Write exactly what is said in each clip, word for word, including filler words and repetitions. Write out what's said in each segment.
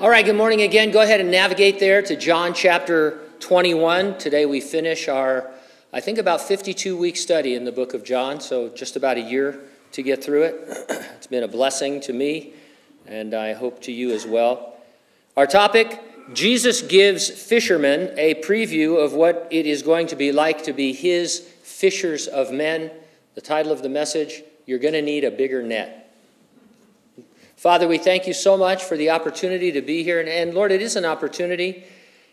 All right, good morning again. Go ahead and navigate there to John chapter twenty-one. Today we finish our, I think, about fifty-two week study in the book of John, so just about a year to get through it. It's been a blessing to me, and I hope to you as well. Our topic, Jesus gives fishermen a preview of what it is going to be like to be his fishers of men. The title of the message, You're Going to Need a Bigger Net. Father, we thank you so much for the opportunity to be here. And, and Lord, it is an opportunity.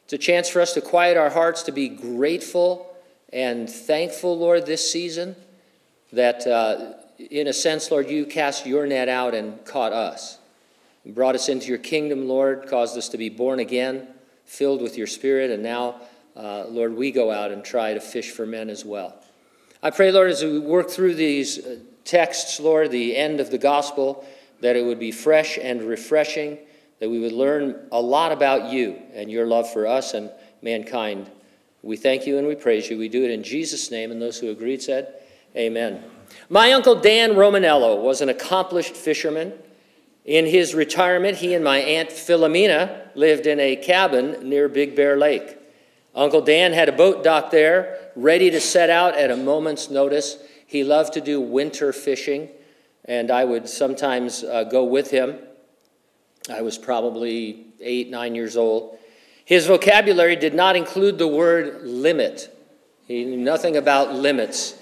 It's a chance for us to quiet our hearts, to be grateful and thankful, Lord, this season, that uh, in a sense, Lord, you cast your net out and caught us. You brought us into your kingdom, Lord, caused us to be born again, filled with your spirit. And now, uh, Lord, we go out and try to fish for men as well. I pray, Lord, as we work through these texts, Lord, the end of the gospel, that it would be fresh and refreshing, that we would learn a lot about you and your love for us and mankind. We thank you and we praise you. We do it in Jesus' name, and those who agreed said, amen. My uncle Dan Romanello was an accomplished fisherman. In his retirement, he and my aunt Philomena lived in a cabin near Big Bear Lake. Uncle Dan had a boat dock there, ready to set out at a moment's notice. He loved to do winter fishing, and I would sometimes uh, go with him. I was probably eight, nine years old. His vocabulary did not include the word limit. He knew nothing about limits.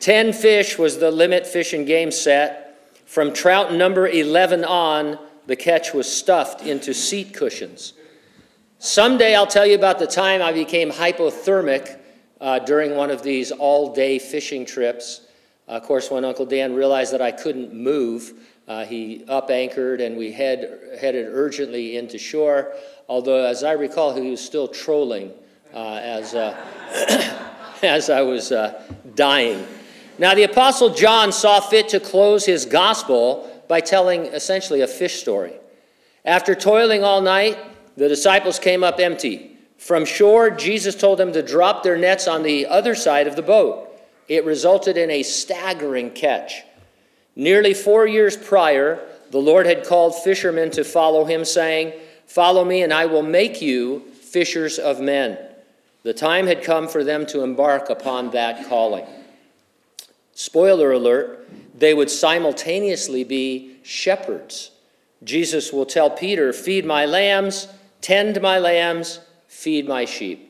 Ten fish was the limit fish and game set. From trout number eleven on, the catch was stuffed into seat cushions. Someday I'll tell you about the time I became hypothermic uh, during one of these all-day fishing trips. Of course, when Uncle Dan realized that I couldn't move, uh, he up anchored and we head, headed urgently into shore, although, as I recall, he was still trolling uh, as, uh, as I was uh, dying. Now, the Apostle John saw fit to close his gospel by telling essentially a fish story. After toiling all night, the disciples came up empty. From shore, Jesus told them to drop their nets on the other side of the boat. It resulted in a staggering catch. Nearly four years prior, the Lord had called fishermen to follow him, saying, "Follow me, and I will make you fishers of men." The time had come for them to embark upon that calling. Spoiler alert, they would simultaneously be shepherds. Jesus will tell Peter, "Feed my lambs, tend my lambs, feed my sheep."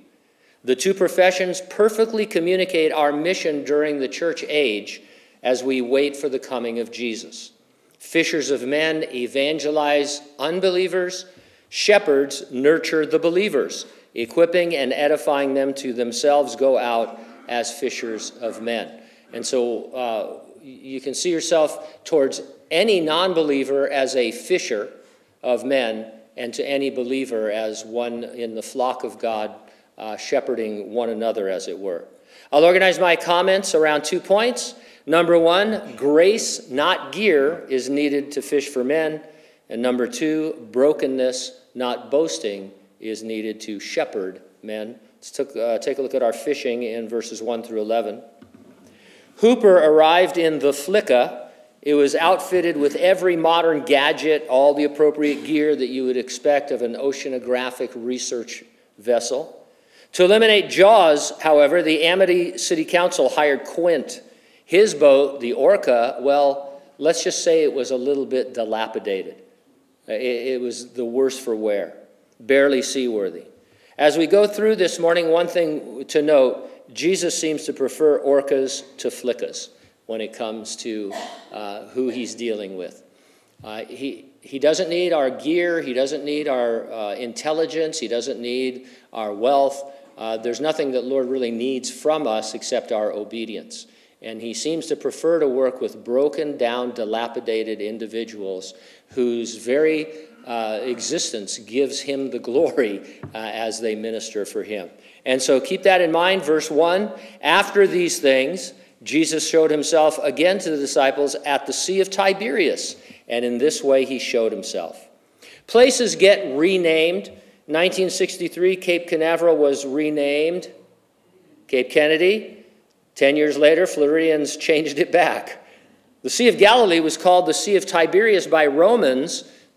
The two professions perfectly communicate our mission during the church age as we wait for the coming of Jesus. Fishers of men evangelize unbelievers. Shepherds nurture the believers, equipping and edifying them to themselves go out as fishers of men. And so uh, you can see yourself towards any non-believer as a fisher of men, and to any believer as one in the flock of God, Uh, shepherding one another, as it were. I'll organize my comments around two points. Number one, grace, not gear, is needed to fish for men. And number two, brokenness, not boasting, is needed to shepherd men. Let's took, uh, take a look at our fishing in verses one through eleven. Hooper arrived in the Flicka. It was outfitted with every modern gadget, all the appropriate gear that you would expect of an oceanographic research vessel. To eliminate Jaws, however, the Amity City Council hired Quint. His boat, the Orca, well, let's just say it was a little bit dilapidated. It was the worse for wear, barely seaworthy. As we go through this morning, one thing to note, Jesus seems to prefer Orcas to Flickas when it comes to uh, who he's dealing with. Uh, he he doesn't need our gear. He doesn't need our uh, intelligence. He doesn't need our wealth. Uh, there's nothing that Lord really needs from us except our obedience. And he seems to prefer to work with broken down, dilapidated individuals whose very uh, existence gives him the glory uh, as they minister for him. And so keep that in mind. Verse one, after these things, Jesus showed himself again to the disciples at the Sea of Tiberias. And in this way, he showed himself. Places get renamed. nineteen sixty-three, Cape Canaveral was renamed Cape Kennedy. Ten years later, Floridians changed it back. The Sea of Galilee was called the Sea of Tiberias by Romans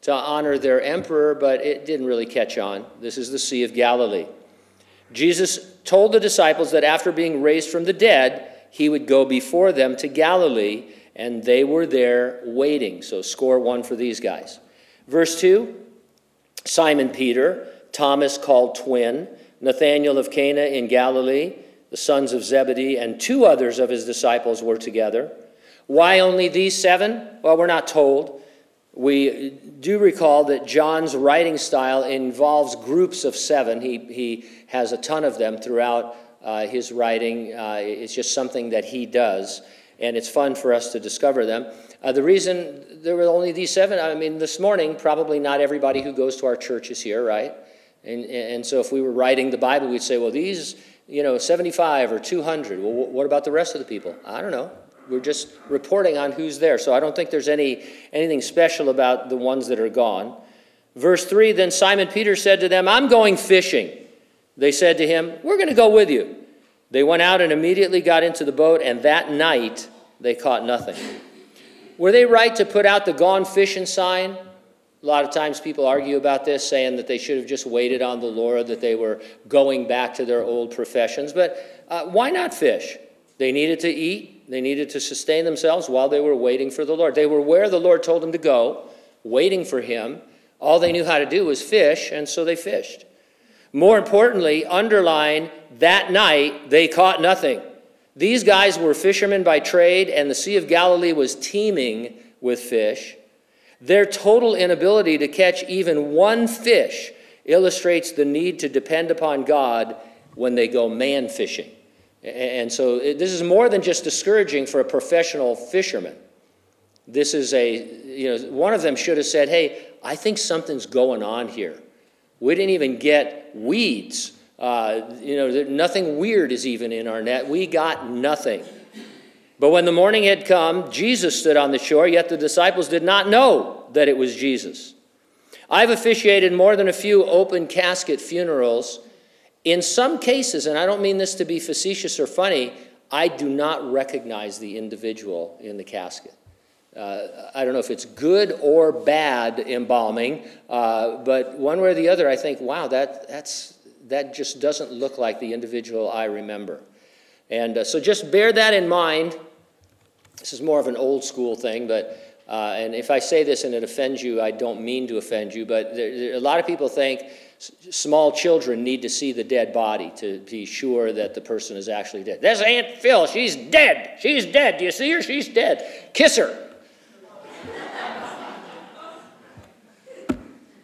to honor their emperor, but it didn't really catch on. This is the Sea of Galilee. Jesus told the disciples that after being raised from the dead, he would go before them to Galilee, and they were there waiting. So score one for these guys. Verse two, Simon Peter, Thomas called Twin, Nathanael of Cana in Galilee, the sons of Zebedee, and two others of his disciples were together. Why only these seven? Well, we're not told. We do recall that John's writing style involves groups of seven. He he has a ton of them throughout uh, his writing. Uh, it's just something that he does, and it's fun for us to discover them. Uh, the reason there were only these seven, I mean, this morning, probably not everybody who goes to our church is here, right? And and so if we were writing the Bible, we'd say, well, these, you know, seventy-five or two hundred. Well, what about the rest of the people? I don't know. We're just reporting on who's there. So I don't think there's any anything special about the ones that are gone. Verse three, then Simon Peter said to them, I'm going fishing. They said to him, we're going to go with you. They went out and immediately got into the boat, and that night they caught nothing. Were they right to put out the gone fishing sign? A lot of times people argue about this, saying that they should have just waited on the Lord, that they were going back to their old professions. But uh, why not fish? They needed to eat. They needed to sustain themselves while they were waiting for the Lord. They were where the Lord told them to go, waiting for him. All they knew how to do was fish, and so they fished. More importantly, underline, that night they caught nothing. These guys were fishermen by trade, and the Sea of Galilee was teeming with fish. Their total inability to catch even one fish illustrates the need to depend upon God when they go man fishing. And so this is more than just discouraging for a professional fisherman. This is a, you know, one of them should have said, hey, I think something's going on here. We didn't even get weeds. Uh, you know, nothing weird is even in our net. We got nothing. But when the morning had come, Jesus stood on the shore, yet the disciples did not know that it was Jesus. I've officiated more than a few open casket funerals. In some cases, and I don't mean this to be facetious or funny, I do not recognize the individual in the casket. Uh, I don't know if it's good or bad embalming, uh, but one way or the other, I think, wow, that that's that just doesn't look like the individual I remember. And uh, so just bear that in mind. This is more of an old school thing, but uh, and if I say this and it offends you, I don't mean to offend you, but there, there, a lot of people think, small children need to see the dead body to be sure that the person is actually dead. There's Aunt Phil. She's dead. She's dead. Do you see her? She's dead. Kiss her.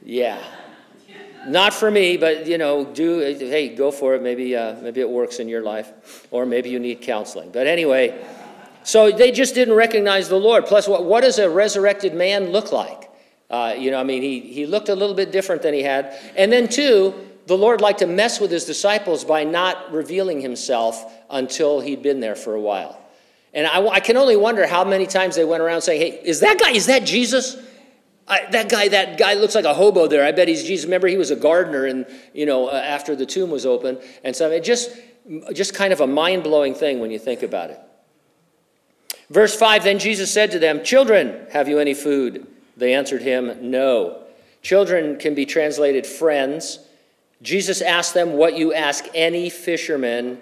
Yeah. Not for me, but, you know, do, hey, go for it. Maybe, uh, maybe it works in your life, or maybe you need counseling. But anyway, so they just didn't recognize the Lord. Plus, what, what does a resurrected man look like? Uh, you know, I mean, he, he looked a little bit different than he had. And then, two, the Lord liked to mess with his disciples by not revealing himself until he'd been there for a while. And I, I can only wonder how many times they went around saying, hey, is that guy, is that Jesus? I, that guy, that guy looks like a hobo there. I bet he's Jesus. Remember, he was a gardener, and, you know, uh, after the tomb was open. And so it just, just kind of a mind-blowing thing when you think about it. Verse five, then Jesus said to them, children, have you any food? They answered him, no. Children can be translated friends. Jesus asked them what you ask any fisherman,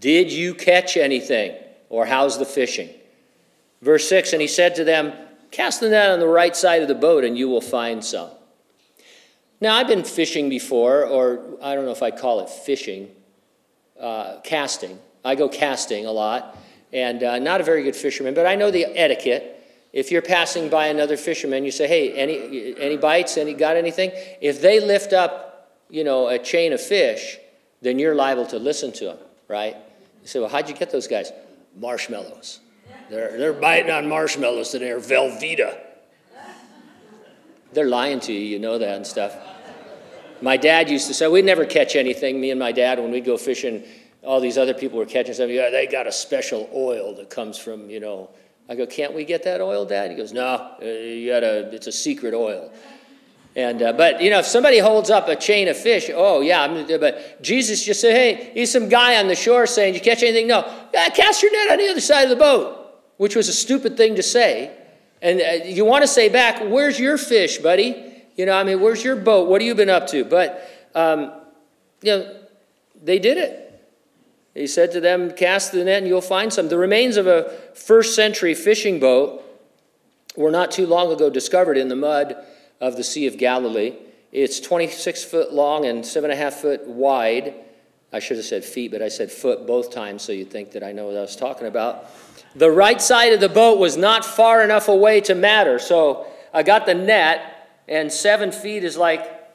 did you catch anything? Or how's the fishing? Verse six, and he said to them, cast the net on the right side of the boat and you will find some. Now, I've been fishing before, or I don't know if I call it fishing, uh, casting. I go casting a lot, and uh, not a very good fisherman, but I know the etiquette. If you're passing by another fisherman, you say, hey, any any bites? Any got anything? If they lift up, you know, a chain of fish, then you're liable to listen to them, right? You say, well, how'd you get those guys? Marshmallows. They're they're biting on marshmallows today, or Velveeta. They're lying to you, you know that and stuff. My dad used to say, we'd never catch anything, me and my dad, when we'd go fishing, all these other people were catching something. Yeah, they got a special oil that comes from, you know, I go, can't we get that oil, Dad? He goes, no, you gotta, it's a secret oil. And uh, but, you know, if somebody holds up a chain of fish, oh, yeah, I'm, but Jesus just said, hey, he's some guy on the shore saying, you catch anything? No, ah, cast your net on the other side of the boat, which was a stupid thing to say. And uh, you want to say back, where's your fish, buddy? You know, I mean, where's your boat? What have you been up to? But, um, you know, they did it. He said to them, cast the net and you'll find some. The remains of a first century fishing boat were not too long ago discovered in the mud of the Sea of Galilee. It's twenty-six foot long and seven and a half foot wide. I should have said feet, but I said foot both times, so you'd think that I know what I was talking about. The right side of the boat was not far enough away to matter. So I got the net, and seven feet is like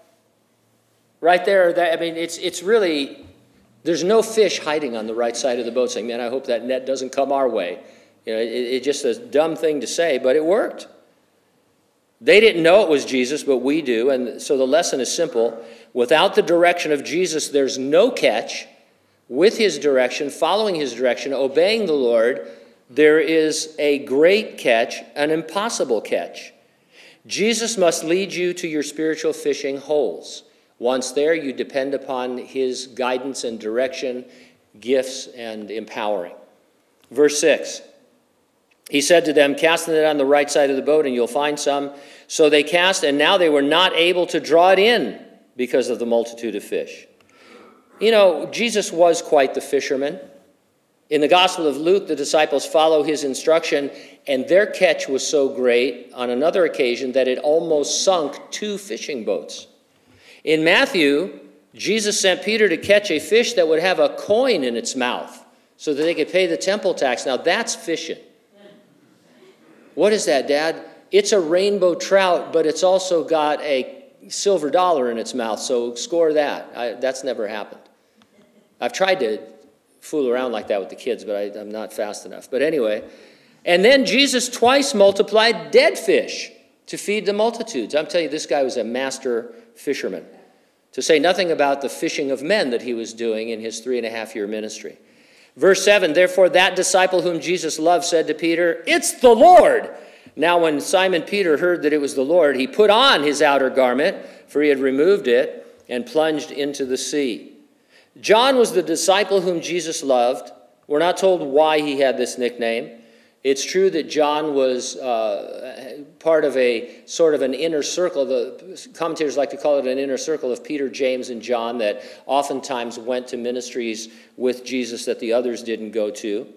right there. That, I mean, it's it's really... There's no fish hiding on the right side of the boat saying, man, I hope that net doesn't come our way. You know, it, it's just a dumb thing to say, but it worked. They didn't know it was Jesus, but we do. And so the lesson is simple. Without the direction of Jesus, there's no catch. With his direction, following his direction, obeying the Lord, there is a great catch, an impossible catch. Jesus must lead you to your spiritual fishing holes. Once there, you depend upon his guidance and direction, gifts and empowering. Verse six, he said to them, cast the net on the right side of the boat and you'll find some. So they cast, and now they were not able to draw it in because of the multitude of fish. You know, Jesus was quite the fisherman. In the Gospel of Luke, the disciples follow his instruction, and their catch was so great on another occasion that it almost sunk two fishing boats. In Matthew, Jesus sent Peter to catch a fish that would have a coin in its mouth so that they could pay the temple tax. Now, that's fishing. What is that, Dad? It's a rainbow trout, but it's also got a silver dollar in its mouth, so score that. I, that's never happened. I've tried to fool around like that with the kids, but I, I'm not fast enough. But anyway, and then Jesus twice multiplied dead fish to feed the multitudes. I'm telling you, this guy was a master fisherman, to say nothing about the fishing of men that he was doing in his three and a half year ministry. Verse seven, therefore that disciple whom Jesus loved said to Peter, it's the Lord. Now when Simon Peter heard that it was the Lord, he put on his outer garment, for he had removed it, and plunged into the sea. John was the disciple whom Jesus loved. We're not told why he had this nickname. It's true that John was uh, part of a sort of an inner circle. The commentators like to call it an inner circle of Peter, James, and John that oftentimes went to ministries with Jesus that the others didn't go to.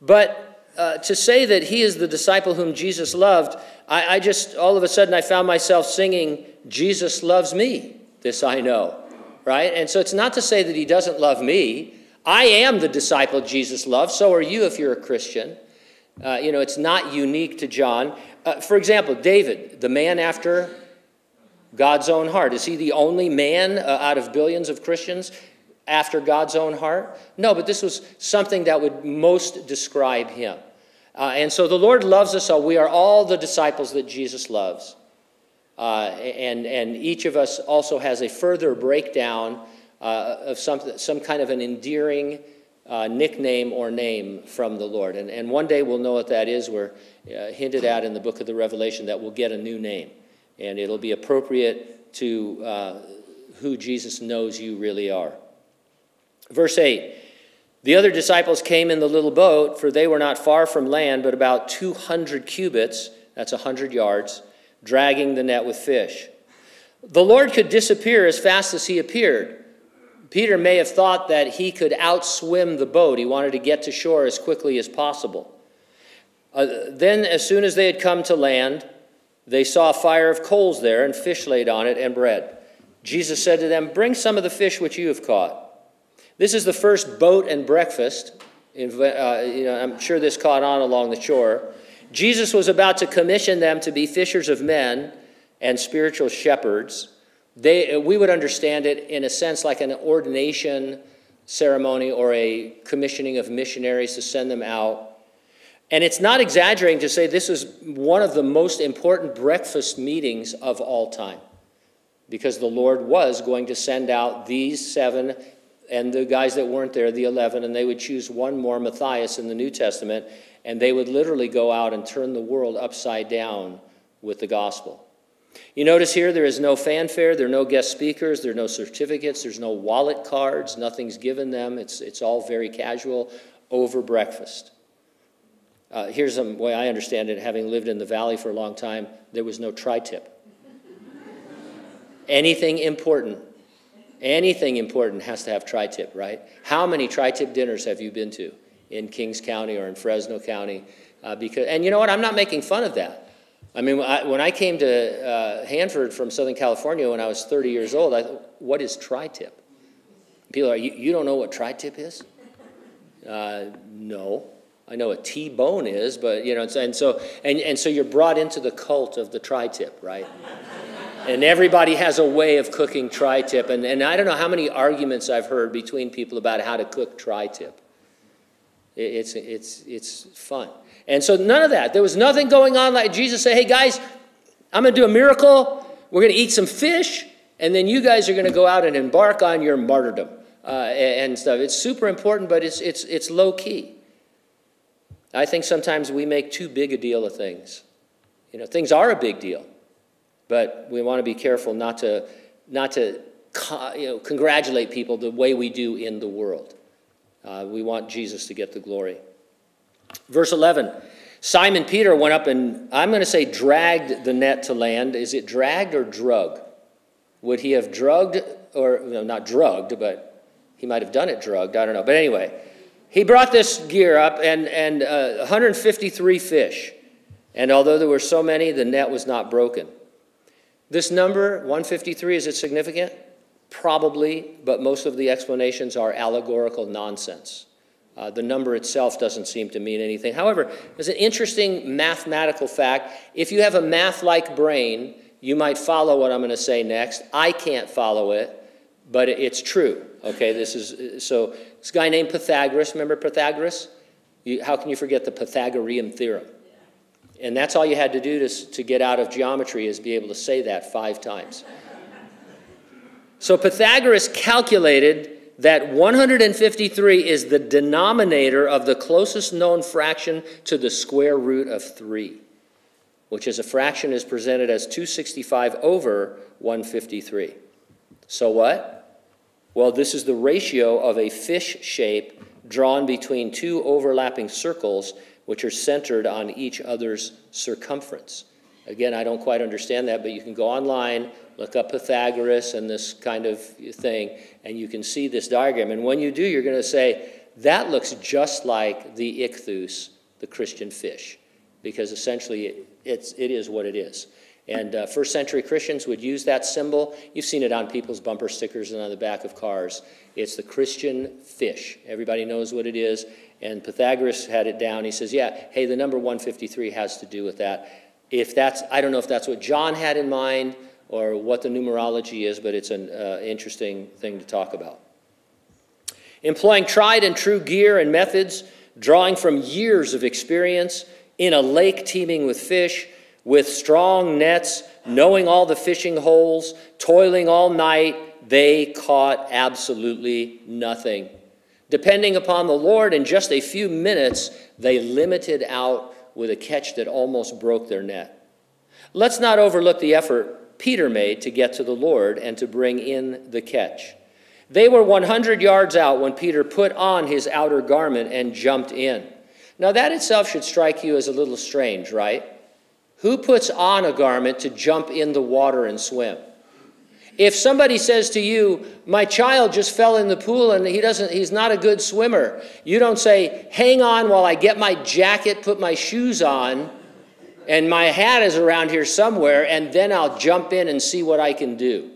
But uh, to say that he is the disciple whom Jesus loved, I, I just, all of a sudden I found myself singing, Jesus loves me, this I know, right? And so it's not to say that he doesn't love me. I am the disciple Jesus loved. So are you if you're a Christian. Uh, you know, it's not unique to John. Uh, for example, David, the man after God's own heart. Is he the only man uh, out of billions of Christians after God's own heart? No, but this was something that would most describe him. Uh, and so the Lord loves us all. We are all the disciples that Jesus loves. Uh, and, and each of us also has a further breakdown uh, of some, some kind of an endearing Uh, nickname or name from the Lord. And, and one day we'll know what that is. We're uh, hinted at in the book of the Revelation that we'll get a new name. And it'll be appropriate to uh, who Jesus knows you really are. Verse eight, the other disciples came in the little boat, for they were not far from land, but about two hundred cubits, that's one hundred yards, dragging the net with fish. The Lord could disappear as fast as he appeared. Peter may have thought that he could outswim the boat. He wanted to get to shore as quickly as possible. Uh, then, as soon as they had come to land, they saw a fire of coals there, and fish laid on it, and bread. Jesus said to them, bring some of the fish which you have caught. This is the first boat and breakfast. Uh, you know, I'm sure this caught on along the shore. Jesus was about to commission them to be fishers of men and spiritual shepherds. They, we would understand it in a sense like an ordination ceremony or a commissioning of missionaries to send them out. And it's not exaggerating to say this is one of the most important breakfast meetings of all time, because the Lord was going to send out these seven and the guys that weren't there, the eleven, and they would choose one more, Matthias, in the New Testament, and they would literally go out and turn the world upside down with the gospel. You notice here there is no fanfare, there are no guest speakers, there are no certificates, there's no wallet cards, nothing's given them. It's, it's all very casual over breakfast. Uh, here's the way I understand it, having lived in the valley for a long time, there was no tri-tip. Anything important, anything important has to have tri-tip, right? How many tri-tip dinners have you been to in Kings County or in Fresno County? Uh, because, and you know what? I'm not making fun of that. I mean, I, when I came to uh, Hanford from Southern California when I was thirty years old, I thought, what is tri-tip? People are, you, you don't know what tri-tip is? Uh, no. I know what T-bone is, but, you know, and so, and, and so you're brought into the cult of the tri-tip, right? And everybody has a way of cooking tri-tip. And, and I don't know how many arguments I've heard between people about how to cook tri-tip. It, it's, it's, it's fun. And so none of that. There was nothing going on like Jesus said, hey, guys, I'm going to do a miracle. We're going to eat some fish. And then you guys are going to go out and embark on your martyrdom uh, and, and stuff. It's super important, but it's, it's, it's low key. I think sometimes we make too big a deal of things. You know, things are a big deal. But we want to be careful not to, not to you know, congratulate people the way we do in the world. Uh, we want Jesus to get the glory. Verse eleven, Simon Peter went up and, I'm going to say dragged the net to land. Is it dragged or drug? Would he have drugged, or no, not drugged, but he might have done it drugged. I don't know. But anyway, he brought this gear up and, and uh, one hundred fifty-three fish. And although there were so many, the net was not broken. This number, one hundred fifty-three, is it significant? Probably, but most of the explanations are allegorical nonsense. Uh, the number itself doesn't seem to mean anything. However, there's an interesting mathematical fact. If you have a math-like brain, you might follow what I'm going to say next. I can't follow it, but it's true. Okay, this is so. This guy named Pythagoras. Remember Pythagoras? You, how can you forget the Pythagorean theorem? And that's all you had to do to, to get out of geometry is be able to say that five times. So Pythagoras calculated that one hundred fifty-three is the denominator of the closest known fraction to the square root of three, which is a fraction is presented as two hundred sixty-five over one hundred fifty-three. So what? Well, this is the ratio of a fish shape drawn between two overlapping circles which are centered on each other's circumference. Again, I don't quite understand that, but you can go online, look up Pythagoras and this kind of thing, and you can see this diagram. And when you do, you're going to say, that looks just like the ichthus, the Christian fish, because essentially it, it's, it is what it is. And uh, first century Christians would use that symbol. You've seen it on people's bumper stickers and on the back of cars. It's the Christian fish. Everybody knows what it is. And Pythagoras had it down. He says, yeah, hey, the number one hundred fifty-three has to do with that. If that's, I don't know if that's what John had in mind or what the numerology is, but it's an uh, interesting thing to talk about. Employing tried and true gear and methods, drawing from years of experience in a lake teeming with fish, with strong nets, knowing all the fishing holes, toiling all night, they caught absolutely nothing. Depending upon the Lord, in just a few minutes, they limited out with a catch that almost broke their net. Let's not overlook the effort Peter made to get to the Lord and to bring in the catch. They were one hundred yards out when Peter put on his outer garment and jumped in. Now that itself should strike you as a little strange, right? Who puts on a garment to jump in the water and swim? If somebody says to you, my child just fell in the pool and he doesn't, he's not a good swimmer, you don't say, hang on while I get my jacket, put my shoes on, and my hat is around here somewhere, and then I'll jump in and see what I can do.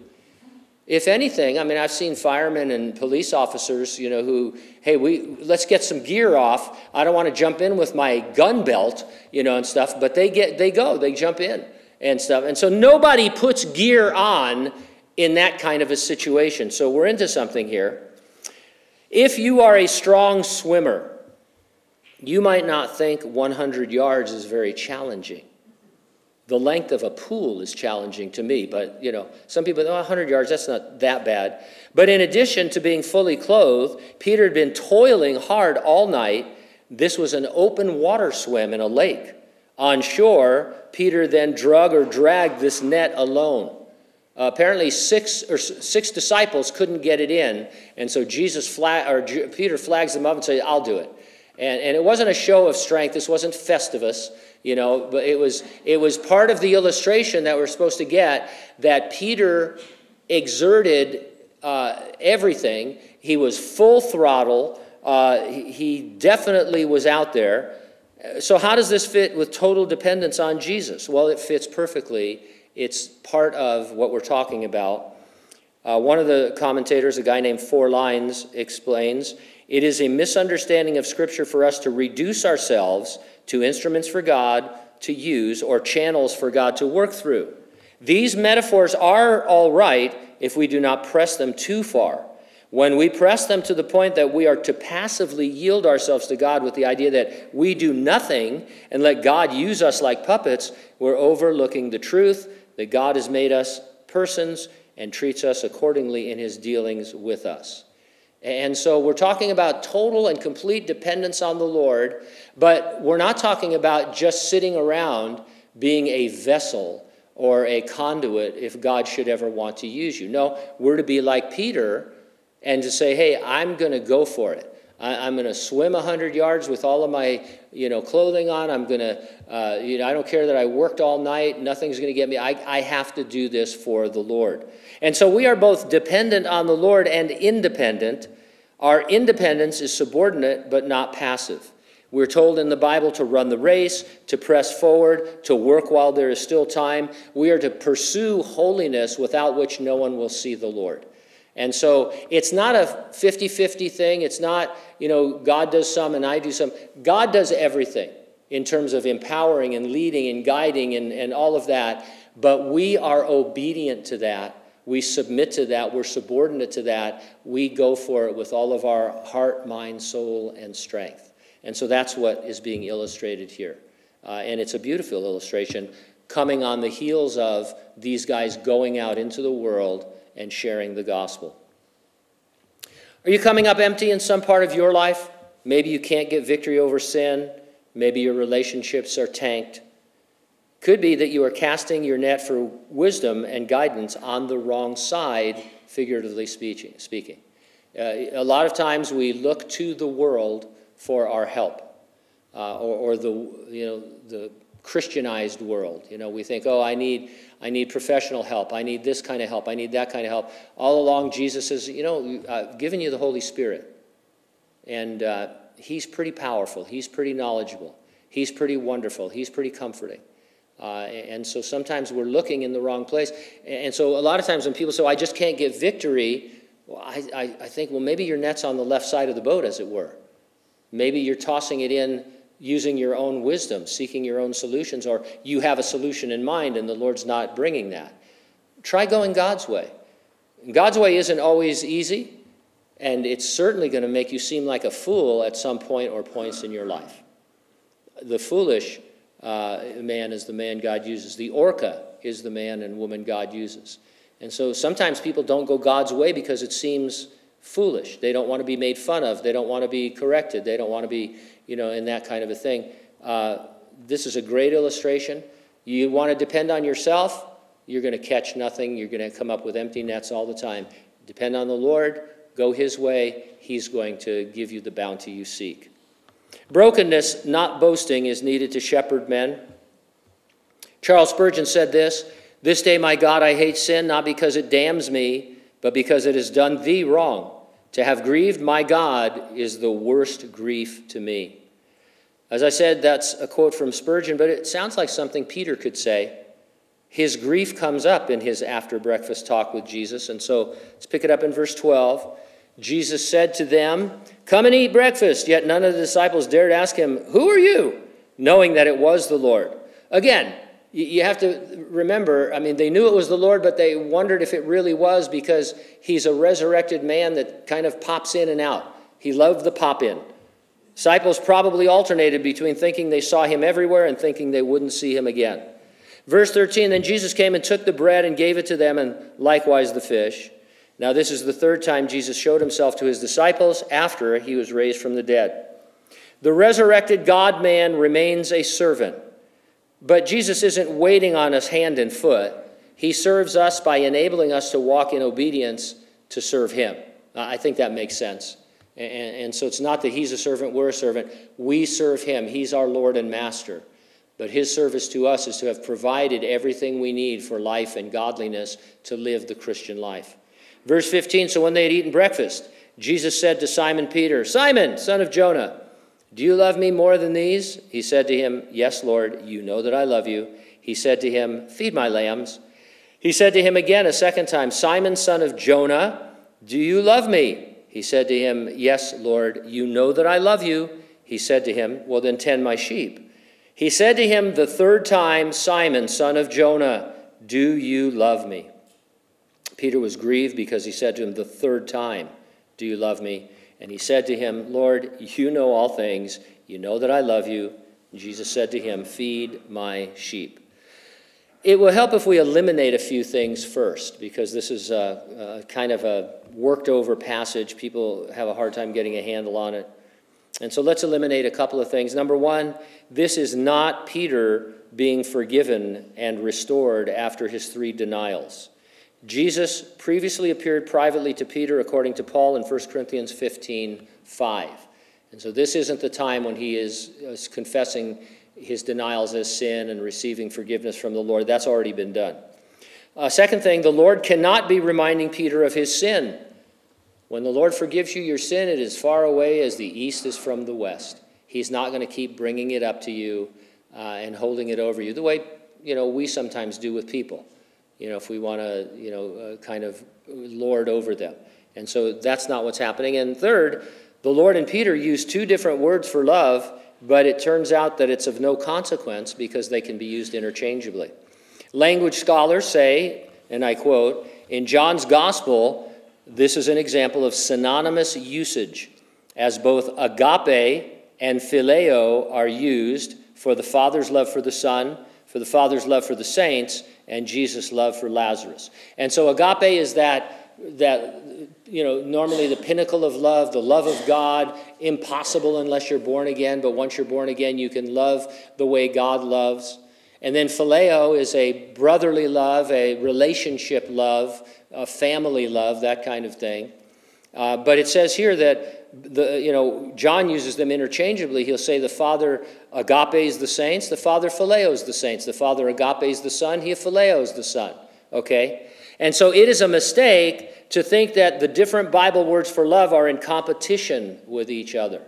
If anything, I mean, I've seen firemen and police officers, you know, who, hey, we let's get some gear off. I don't want to jump in with my gun belt, you know, and stuff, but they get, they go, they jump in and stuff. And so nobody puts gear on in that kind of a situation. So we're into something here. If you are a strong swimmer, you might not think one hundred yards is very challenging. The length of a pool is challenging to me, but you know, some people, oh, one hundred yards, that's not that bad. But in addition to being fully clothed, Peter had been toiling hard all night. This was an open water swim in a lake. On shore, Peter then drug or dragged this net alone. Uh, apparently, six or six disciples couldn't get it in, and so Jesus flag, or J- Peter flags them up and says, "I'll do it." And and it wasn't a show of strength. This wasn't Festivus, you know. But it was it was part of the illustration that we're supposed to get that Peter exerted uh, everything. He was full throttle. Uh, he definitely was out there. So how does this fit with total dependence on Jesus? Well, it fits perfectly. It's part of what we're talking about. Uh, one of the commentators, a guy named Four Lines, explains, it is a misunderstanding of Scripture for us to reduce ourselves to instruments for God to use or channels for God to work through. These metaphors are all right if we do not press them too far. When we press them to the point that we are to passively yield ourselves to God with the idea that we do nothing and let God use us like puppets, we're overlooking the truth that God has made us persons and treats us accordingly in his dealings with us. And so we're talking about total and complete dependence on the Lord, but we're not talking about just sitting around being a vessel or a conduit if God should ever want to use you. No, we're to be like Peter and to say, hey, I'm going to go for it. I, I'm going to swim one hundred yards with all of my, you know, clothing on. I'm going to, uh, you know, I don't care that I worked all night. Nothing's going to get me. I, I have to do this for the Lord. And so we are both dependent on the Lord and independent. Our independence is subordinate but not passive. We're told in the Bible to run the race, to press forward, to work while there is still time. We are to pursue holiness without which no one will see the Lord. And so it's not a fifty-fifty thing. It's not, you know, God does some and I do some. God does everything in terms of empowering and leading and guiding and, and all of that. But we are obedient to that. We submit to that. We're subordinate to that. We go for it with all of our heart, mind, soul, and strength. And so that's what is being illustrated here. Uh, and it's a beautiful illustration coming on the heels of these guys going out into the world and sharing the gospel. Are you coming up empty in some part of your life? Maybe you can't get victory over sin. Maybe your relationships are tanked. Could be that you are casting your net for wisdom and guidance on the wrong side, figuratively speaking. Uh, a lot of times we look to the world for our help, uh, or, or the you know the Christianized world. You know, we think, oh, I need I need professional help. I need this kind of help. I need that kind of help. All along, Jesus says, you know, I've given you the Holy Spirit. And uh, he's pretty powerful. He's pretty knowledgeable. He's pretty wonderful. He's pretty comforting. Uh, and so sometimes we're looking in the wrong place. And so a lot of times when people say, I just can't get victory, well, I, I, I think, well, maybe your net's on the left side of the boat, as it were. Maybe you're tossing it in using your own wisdom, seeking your own solutions, or you have a solution in mind and the Lord's not bringing that. Try going God's way. God's way isn't always easy, and it's certainly going to make you seem like a fool at some point or points in your life. The foolish uh, man is the man God uses. The Orca is the man and woman God uses. And so sometimes people don't go God's way because it seems foolish. They don't want to be made fun of. They don't want to be corrected. They don't want to be, you know, and that kind of a thing. Uh, this is a great illustration. You want to depend on yourself, you're going to catch nothing. You're going to come up with empty nets all the time. Depend on the Lord. Go his way. He's going to give you the bounty you seek. Brokenness, not boasting, is needed to shepherd men. Charles Spurgeon said this, "This day, my God, I hate sin, not because it damns me, but because it has done thee wrong. To have grieved my God is the worst grief to me." As I said, that's a quote from Spurgeon, but it sounds like something Peter could say. His grief comes up in his after breakfast talk with Jesus, and so let's pick it up in verse twelve. Jesus said to them, "Come and eat breakfast." Yet none of the disciples dared ask him, "Who are you?" knowing that it was the Lord. Again, you have to remember, I mean, they knew it was the Lord, but they wondered if it really was because he's a resurrected man that kind of pops in and out. He loved the pop-in. Disciples probably alternated between thinking they saw him everywhere and thinking they wouldn't see him again. Verse thirteen, "Then Jesus came and took the bread and gave it to them, and likewise the fish." Now this is the third time Jesus showed himself to his disciples after he was raised from the dead. The resurrected God-man remains a servant. But Jesus isn't waiting on us hand and foot. He serves us by enabling us to walk in obedience to serve him. I think that makes sense. And, and so it's not that he's a servant, we're a servant. We serve him. He's our Lord and Master. But his service to us is to have provided everything we need for life and godliness to live the Christian life. Verse fifteen, so when they had eaten breakfast, Jesus said to Simon Peter, Simon, son of Jonah, do you love me more than these? He said to him, yes, Lord, you know that I love you. He said to him, feed my lambs. He said to him again a second time, Simon, son of Jonah, do you love me? He said to him, yes, Lord, you know that I love you. He said to him, well, then tend my sheep. He said to him the third time, Simon, son of Jonah, do you love me? Peter was grieved because he said to him the third time, do you love me? And he said to him, Lord, you know all things. You know that I love you. And Jesus said to him, feed my sheep. It will help if we eliminate a few things first, because this is a, a kind of a worked over passage. People have a hard time getting a handle on it. And so let's eliminate a couple of things. Number one, this is not Peter being forgiven and restored after his three denials. Jesus previously appeared privately to Peter, according to Paul in First Corinthians fifteen five. And so this isn't the time when he is, is confessing his denials as sin and receiving forgiveness from the Lord. That's already been done. Uh, second thing, the Lord cannot be reminding Peter of his sin. When the Lord forgives you your sin, it is far away as the east is from the west. He's not going to keep bringing it up to you uh, and holding it over you the way, you know, we sometimes do with people, you know, if we want to, you know, uh, kind of lord over them. And so that's not what's happening. And third, the Lord and Peter use two different words for love, but it turns out that it's of no consequence because they can be used interchangeably. Language scholars say, and I quote, in John's gospel, this is an example of synonymous usage, as both agape and phileo are used for the Father's love for the Son, for the Father's love for the saints, and Jesus' love for Lazarus. And so agape is that, that you know, normally the pinnacle of love, the love of God, impossible unless you're born again, but once you're born again, you can love the way God loves. And then phileo is a brotherly love, a relationship love, a family love, that kind of thing. Uh, but it says here that the you know John uses them interchangeably. He'll say the Father agapes the saints, the Father phileos the saints, the Father agapes the Son, he phileos the Son. Okay? And so it is a mistake to think that the different Bible words for love are in competition with each other.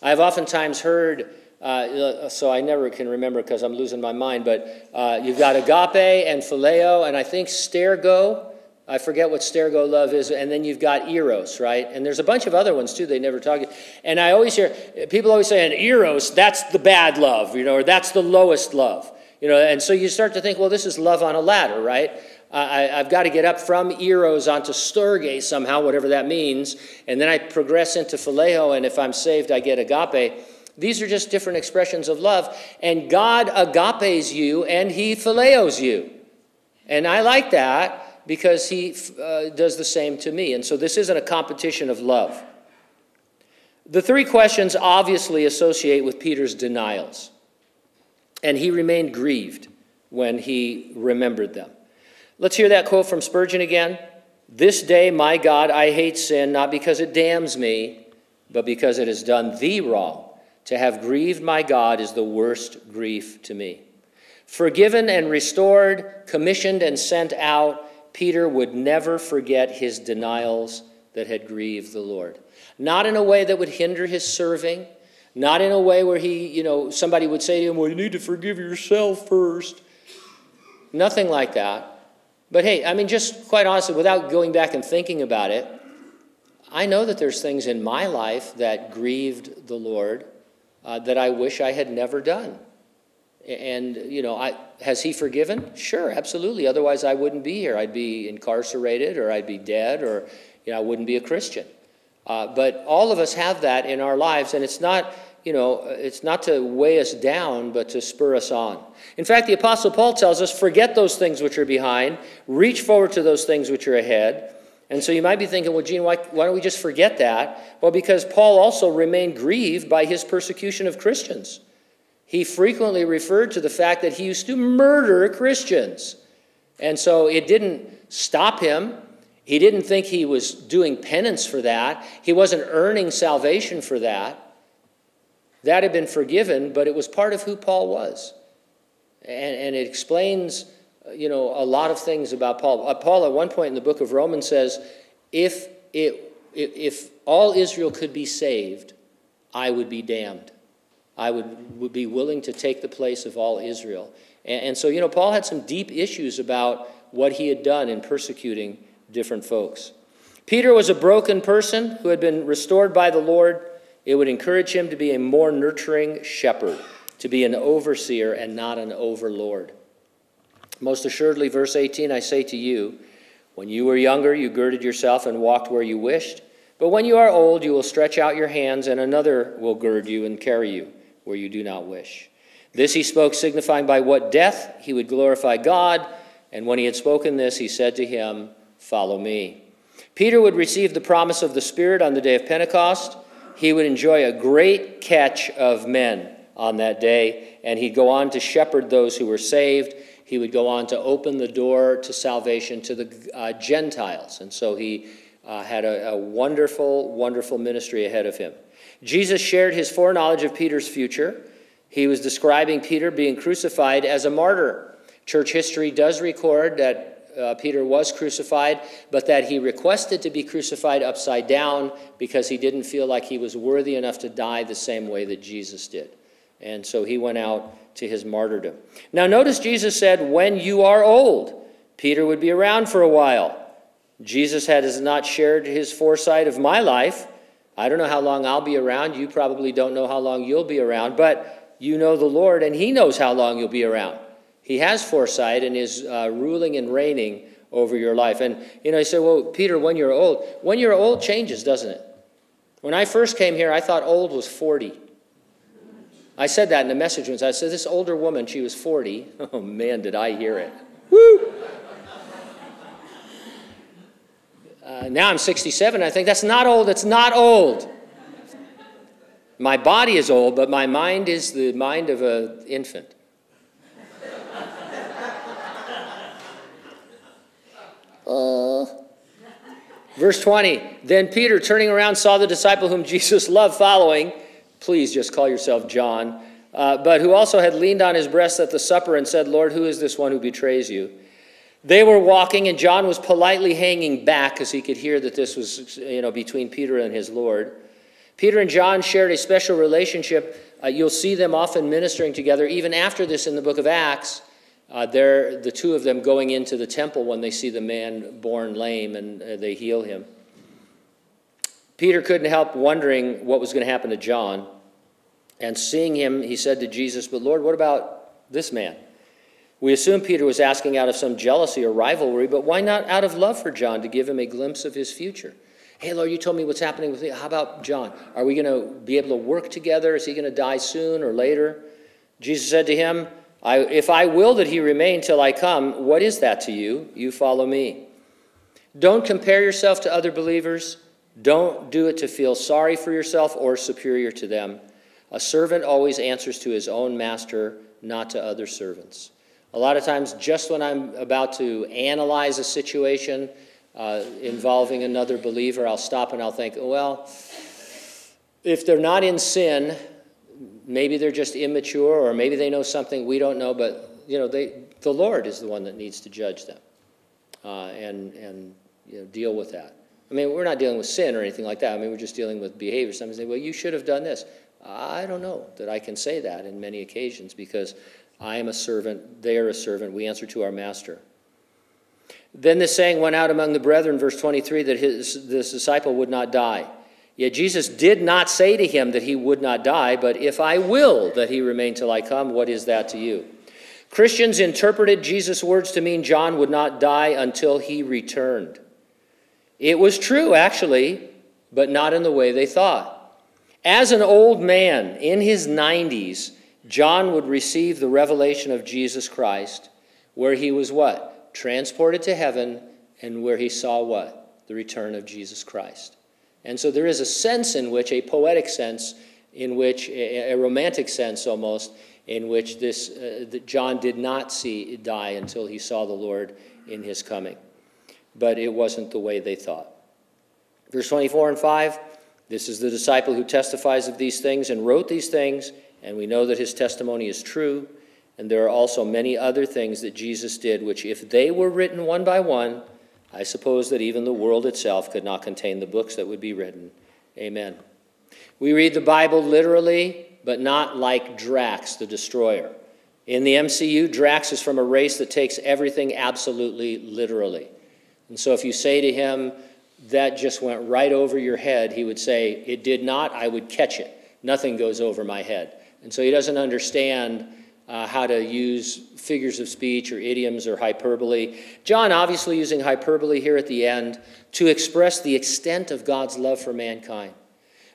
I've oftentimes heard Uh, so I never can remember because I'm losing my mind, but uh, you've got agape and phileo, and I think stergo, I forget what stergo love is, and then you've got eros, right? And there's a bunch of other ones too they never talk. And I always hear, people always say, and eros, that's the bad love, you know, or that's the lowest love. You know, and so you start to think, well, this is love on a ladder, right? I, I've got to get up from eros onto sterge somehow, whatever that means, and then I progress into phileo, and if I'm saved, I get agape. These are just different expressions of love. And God agapes you and he phileos you. And I like that because he uh, does the same to me. And so this isn't a competition of love. The three questions obviously associate with Peter's denials. And he remained grieved when he remembered them. Let's hear that quote from Spurgeon again. This day, my God, I hate sin, not because it damns me, but because it has done thee wrong. To have grieved my God is the worst grief to me. Forgiven and restored, commissioned and sent out, Peter would never forget his denials that had grieved the Lord. Not in a way that would hinder his serving, not in a way where he, you know, somebody would say to him, well, you need to forgive yourself first. Nothing like that. But hey, I mean, just quite honestly, without going back and thinking about it, I know that there's things in my life that grieved the Lord. Uh, that I wish I had never done. And, you know, I, has he forgiven? Sure, absolutely. Otherwise, I wouldn't be here. I'd be incarcerated or I'd be dead or, you know, I wouldn't be a Christian. Uh, but all of us have that in our lives. And it's not, you know, it's not to weigh us down, but to spur us on. In fact, the Apostle Paul tells us, forget those things which are behind, reach forward to those things which are ahead. And so you might be thinking, well, Gene, why, why don't we just forget that? Well, because Paul also remained grieved by his persecution of Christians. He frequently referred to the fact that he used to murder Christians. And so it didn't stop him. He didn't think he was doing penance for that. He wasn't earning salvation for that. That had been forgiven, but it was part of who Paul was. And, and it explains, you know, a lot of things about Paul. Uh, Paul, at one point in the book of Romans, says, if it, if, if all Israel could be saved, I would be damned. I would, would be willing to take the place of all Israel. And, and so, you know, Paul had some deep issues about what he had done in persecuting different folks. Peter was a broken person who had been restored by the Lord. It would encourage him to be a more nurturing shepherd, to be an overseer and not an overlord. Most assuredly, verse eighteen, I say to you, when you were younger, you girded yourself and walked where you wished. But when you are old, you will stretch out your hands, and another will gird you and carry you where you do not wish. This he spoke, signifying by what death he would glorify God. And when he had spoken this, he said to him, follow me. Peter would receive the promise of the Spirit on the day of Pentecost. He would enjoy a great catch of men on that day, and he'd go on to shepherd those who were saved. He would go on to open the door to salvation to the uh, Gentiles. And so he uh, had a, a wonderful, wonderful ministry ahead of him. Jesus shared his foreknowledge of Peter's future. He was describing Peter being crucified as a martyr. Church history does record that uh, Peter was crucified, but that he requested to be crucified upside down because he didn't feel like he was worthy enough to die the same way that Jesus did. And so he went out to his martyrdom. Now notice Jesus said, when you are old. Peter would be around for a while. Jesus has not shared his foresight of my life. I don't know how long I'll be around. You probably don't know how long you'll be around, but you know the Lord, and he knows how long you'll be around. He has foresight and is uh, ruling and reigning over your life. And, you know, you say, well, Peter, when you're old, when you're old changes, doesn't it? When I first came here, I thought old was forty. I said that in a message once. I said, this older woman, she was forty. Oh, man, did I hear it. Woo! Uh, now I'm sixty-seven. I think that's not old. It's not old. My body is old, but my mind is the mind of an infant. Uh. Verse twenty, then Peter, turning around, saw the disciple whom Jesus loved following, please just call yourself John, uh, but who also had leaned on his breast at the supper and said, Lord, who is this one who betrays you? They were walking, and John was politely hanging back because he could hear that this was, you know, between Peter and his Lord. Peter and John shared a special relationship. Uh, you'll see them often ministering together, even after this in the book of Acts. Uh, they're the two of them going into the temple when they see the man born lame, and uh, they heal him. Peter couldn't help wondering what was going to happen to John. And seeing him, he said to Jesus, but Lord, what about this man? We assume Peter was asking out of some jealousy or rivalry, but why not out of love for John to give him a glimpse of his future? Hey, Lord, you told me what's happening with me. How about John? Are we going to be able to work together? Is he going to die soon or later? Jesus said to him, I, if I will that he remain till I come, what is that to you? You follow me. Don't compare yourself to other believers. Don't do it to feel sorry for yourself or superior to them. A servant always answers to his own master, not to other servants. A lot of times, just when I'm about to analyze a situation uh, involving another believer, I'll stop and I'll think, well, if they're not in sin, maybe they're just immature, or maybe they know something we don't know, but, you know, they, the Lord is the one that needs to judge them uh, and, and you know, deal with that. I mean, we're not dealing with sin or anything like that. I mean, we're just dealing with behavior. Some say, well, you should have done this. I don't know that I can say that in many occasions because I am a servant, they are a servant. We answer to our master. Then this saying went out among the brethren, verse twenty-three, that his, this disciple would not die. Yet Jesus did not say to him that he would not die, but if I will that he remain till I come, what is that to you? Christians interpreted Jesus' words to mean John would not die until he returned. It was true, actually, but not in the way they thought. As an old man in his nineties, John would receive the revelation of Jesus Christ, where he was what? Transported to heaven, and where he saw what? The return of Jesus Christ. And so there is a sense in which, a poetic sense, in which, a romantic sense almost, in which this uh, that John did not see die until he saw the Lord in his coming. But it wasn't the way they thought. Verse twenty-four and five, this is the disciple who testifies of these things and wrote these things, and we know that his testimony is true, And there are also many other things that Jesus did, which if they were written one by one, I suppose that even the world itself could not contain the books that would be written. Amen. We read the Bible literally, but not like Drax, the destroyer. In the M C U, Drax is from a race that takes everything absolutely literally. And so if you say to him, that just went right over your head, he would say, it did not, I would catch it. Nothing goes over my head. And so he doesn't understand Uh, how to use figures of speech or idioms or hyperbole. John obviously using hyperbole here at the end to express the extent of God's love for mankind.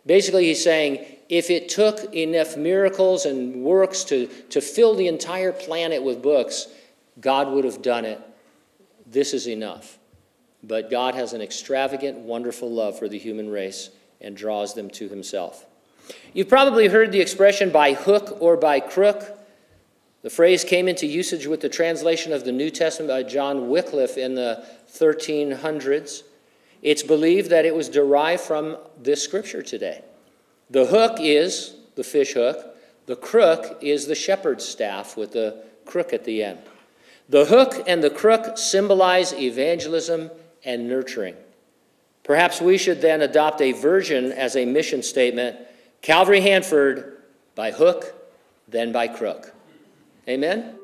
Basically, he's saying, if it took enough miracles and works to, to fill the entire planet with books, God would have done it. This is enough. But God has an extravagant, wonderful love for the human race and draws them to himself. You've probably heard the expression by hook or by crook. The phrase came into usage with the translation of the New Testament by John Wycliffe in the thirteen hundreds. It's believed that it was derived from this scripture today. The hook is the fish hook. The crook is the shepherd's staff with the crook at the end. The hook and the crook symbolize evangelism and nurturing. Perhaps we should then adopt a version as a mission statement, Calvary Hanford, by hook, then by crook. Amen?